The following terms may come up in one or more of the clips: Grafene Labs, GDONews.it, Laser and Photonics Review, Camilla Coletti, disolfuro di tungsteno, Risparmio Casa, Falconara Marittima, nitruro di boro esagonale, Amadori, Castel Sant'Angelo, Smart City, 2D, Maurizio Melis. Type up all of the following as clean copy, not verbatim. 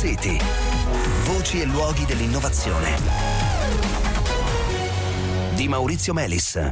City. Voci e luoghi dell'innovazione. Di Maurizio Melis.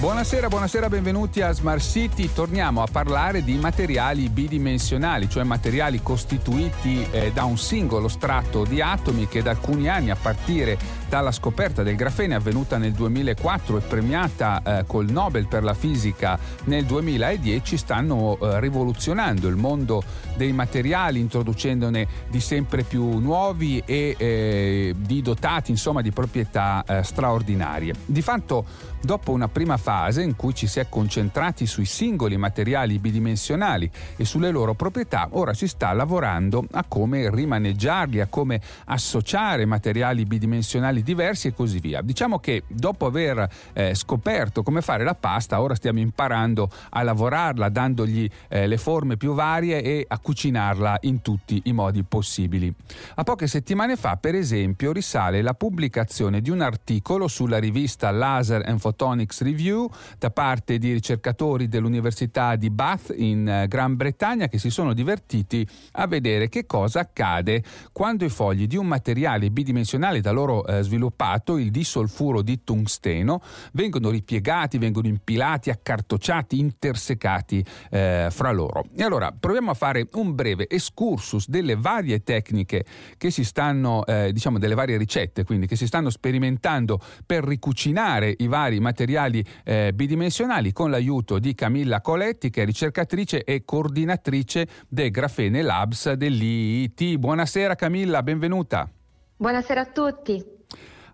Buonasera, benvenuti a Smart City. Torniamo a parlare di materiali bidimensionali, cioè materiali costituiti da un singolo strato di atomi che da alcuni anni, a partire dalla scoperta del grafene avvenuta nel 2004 e premiata col Nobel per la fisica nel 2010, stanno rivoluzionando il mondo dei materiali, introducendone di sempre più nuovi e di dotati di proprietà straordinarie. Di fatto, dopo una prima fase in cui ci si è concentrati sui singoli materiali bidimensionali e sulle loro proprietà, ora si sta lavorando a come rimaneggiarli, a come associare materiali bidimensionali diversi e così via. Diciamo che dopo aver scoperto come fare la pasta, ora stiamo imparando a lavorarla, dandogli le forme più varie e a cucinarla in tutti i modi possibili. A poche settimane fa, per esempio, risale la pubblicazione di un articolo sulla rivista Laser and Photonics Review da parte di ricercatori dell'Università di Bath in Gran Bretagna, che si sono divertiti a vedere che cosa accade quando i fogli di un materiale bidimensionale da loro sviluppato, il disolfuro di tungsteno, vengono ripiegati, vengono impilati, accartocciati, intersecati fra loro. E allora proviamo a fare un breve excursus delle varie tecniche che si stanno, delle varie ricette, quindi, che si stanno sperimentando per ricucinare i vari materiali bidimensionali, con l'aiuto di Camilla Coletti, che è ricercatrice e coordinatrice del Grafene Labs dell'IIT. Buonasera Camilla, benvenuta. Buonasera a tutti.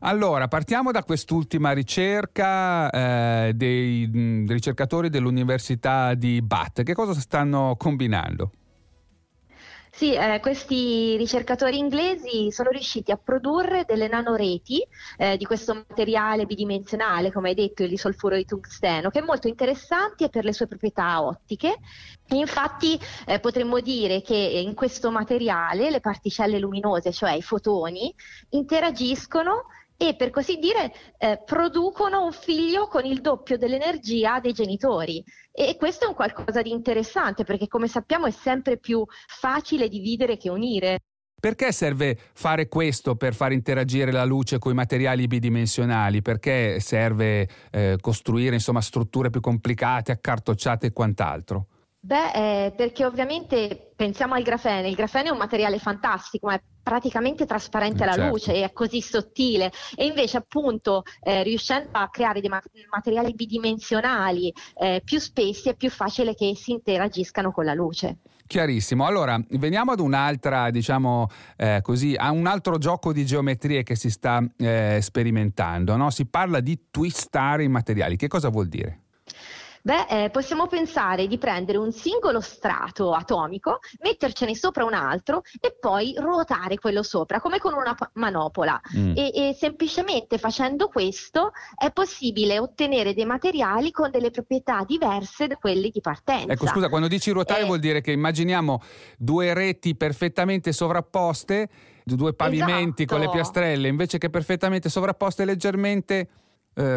Allora, partiamo da quest'ultima ricerca dei ricercatori dell'Università di Bath. Che cosa stanno combinando? Sì, questi ricercatori inglesi sono riusciti a produrre delle nanoreti di questo materiale bidimensionale, come hai detto, il disolfuro di tungsteno, che è molto interessante per le sue proprietà ottiche. Infatti potremmo dire che in questo materiale le particelle luminose, cioè i fotoni, interagiscono e, per così dire, producono un figlio con il doppio dell'energia dei genitori. E questo è un qualcosa di interessante, perché, come sappiamo, è sempre più facile dividere che unire. Perché serve fare questo per far interagire la luce con i materiali bidimensionali? Perché serve costruire strutture più complicate, accartocciate e quant'altro? Perché ovviamente pensiamo al grafene. Il grafene è un materiale fantastico, ma è praticamente trasparente alla luce, è così sottile, e invece appunto riuscendo a creare dei materiali bidimensionali più spessi, è più facile che si interagiscano con la luce. Chiarissimo. Allora veniamo ad un'altra, a un altro gioco di geometrie che si sta sperimentando, no? Si parla di twistare i materiali. Che cosa vuol dire? Possiamo pensare di prendere un singolo strato atomico, mettercene sopra un altro e poi ruotare quello sopra, come con una manopola. E semplicemente facendo questo è possibile ottenere dei materiali con delle proprietà diverse da quelli di partenza. Ecco, scusa, quando dici ruotare vuol dire che immaginiamo due reti perfettamente sovrapposte, due pavimenti, esatto, con le piastrelle, invece che perfettamente sovrapposte, leggermente...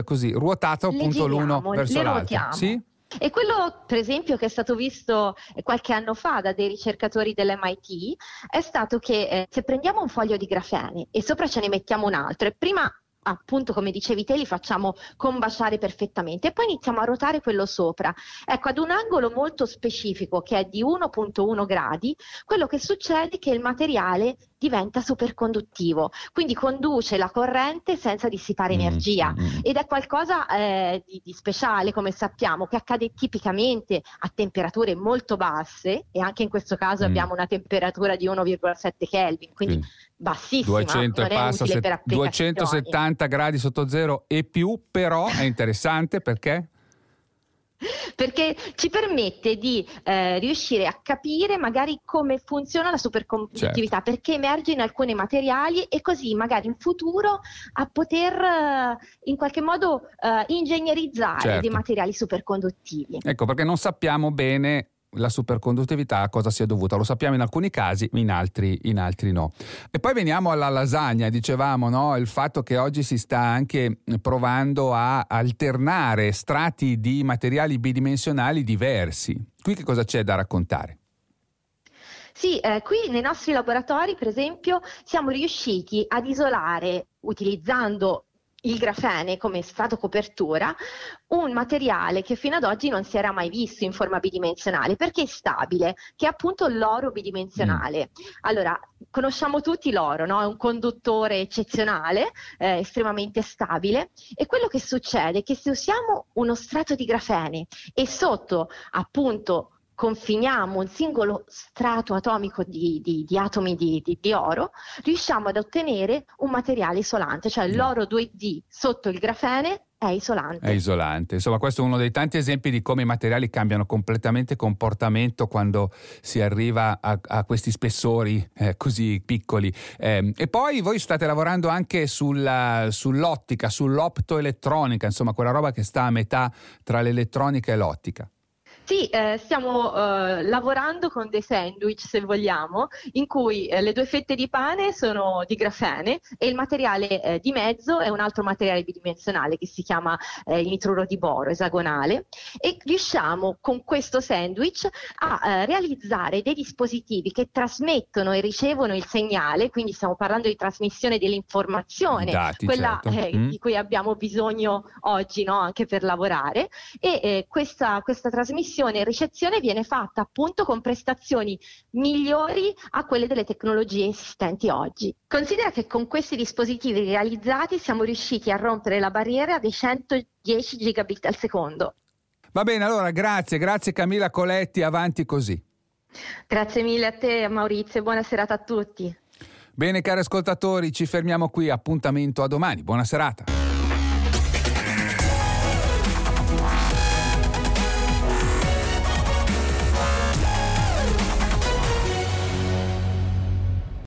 così ruotata, appunto, l'uno verso l'altro. Sì? E quello, per esempio, che è stato visto qualche anno fa da dei ricercatori dell'MIT è stato che se prendiamo un foglio di grafene e sopra ce ne mettiamo un altro, e prima, appunto, come dicevi te, li facciamo combaciare perfettamente e poi iniziamo a ruotare quello sopra. Ecco, ad un angolo molto specifico, che è di 1.1 gradi, quello che succede è che il materiale diventa superconduttivo, quindi conduce la corrente senza dissipare energia, ed è qualcosa di speciale, come sappiamo, che accade tipicamente a temperature molto basse, e anche in questo caso abbiamo una temperatura di 1,7 Kelvin, quindi bassissima, 200 non è passa, utile per applicazioni. 270 gradi sotto zero e più, però è interessante perché ci permette di riuscire a capire magari come funziona la superconduttività, perché emerge in alcuni materiali, e così magari in futuro a poter in qualche modo ingegnerizzare dei materiali superconduttivi. Ecco perché non sappiamo bene la superconduttività a cosa sia dovuta. Lo sappiamo in alcuni casi, in altri no. E poi veniamo alla lasagna, dicevamo, no? Il fatto che oggi si sta anche provando a alternare strati di materiali bidimensionali diversi. Qui che cosa c'è da raccontare? Sì, qui nei nostri laboratori, per esempio, siamo riusciti ad isolare, utilizzando il grafene come stratocopertura, un materiale che fino ad oggi non si era mai visto in forma bidimensionale, perché è stabile, che è appunto l'oro bidimensionale. Allora, conosciamo tutti l'oro, no? È un conduttore eccezionale, estremamente stabile, e quello che succede è che se usiamo uno strato di grafene e sotto appunto confiniamo un singolo strato atomico di atomi di oro, riusciamo ad ottenere un materiale isolante, cioè l'oro 2D sotto il grafene è isolante. È isolante. Insomma, questo è uno dei tanti esempi di come i materiali cambiano completamente comportamento quando si arriva a questi spessori così piccoli. E poi voi state lavorando anche sull'ottica, sull'optoelettronica, insomma quella roba che sta a metà tra l'elettronica e l'ottica. Sì, stiamo lavorando con dei sandwich, se vogliamo, in cui le due fette di pane sono di grafene e il materiale di mezzo è un altro materiale bidimensionale che si chiama il nitruro di boro esagonale, e riusciamo con questo sandwich a realizzare dei dispositivi che trasmettono e ricevono il segnale, quindi stiamo parlando di trasmissione dell'informazione, dati, quella certo. Di cui abbiamo bisogno oggi, no? Anche per lavorare, e questa trasmissione e ricezione viene fatta appunto con prestazioni migliori a quelle delle tecnologie esistenti oggi. Considera che con questi dispositivi realizzati siamo riusciti a rompere la barriera dei 110 gigabit al secondo. Va bene, allora grazie Camilla Coletti, avanti così. Grazie mille a te Maurizio e buona serata a tutti. Bene cari ascoltatori, ci fermiamo qui, appuntamento a domani, buona serata.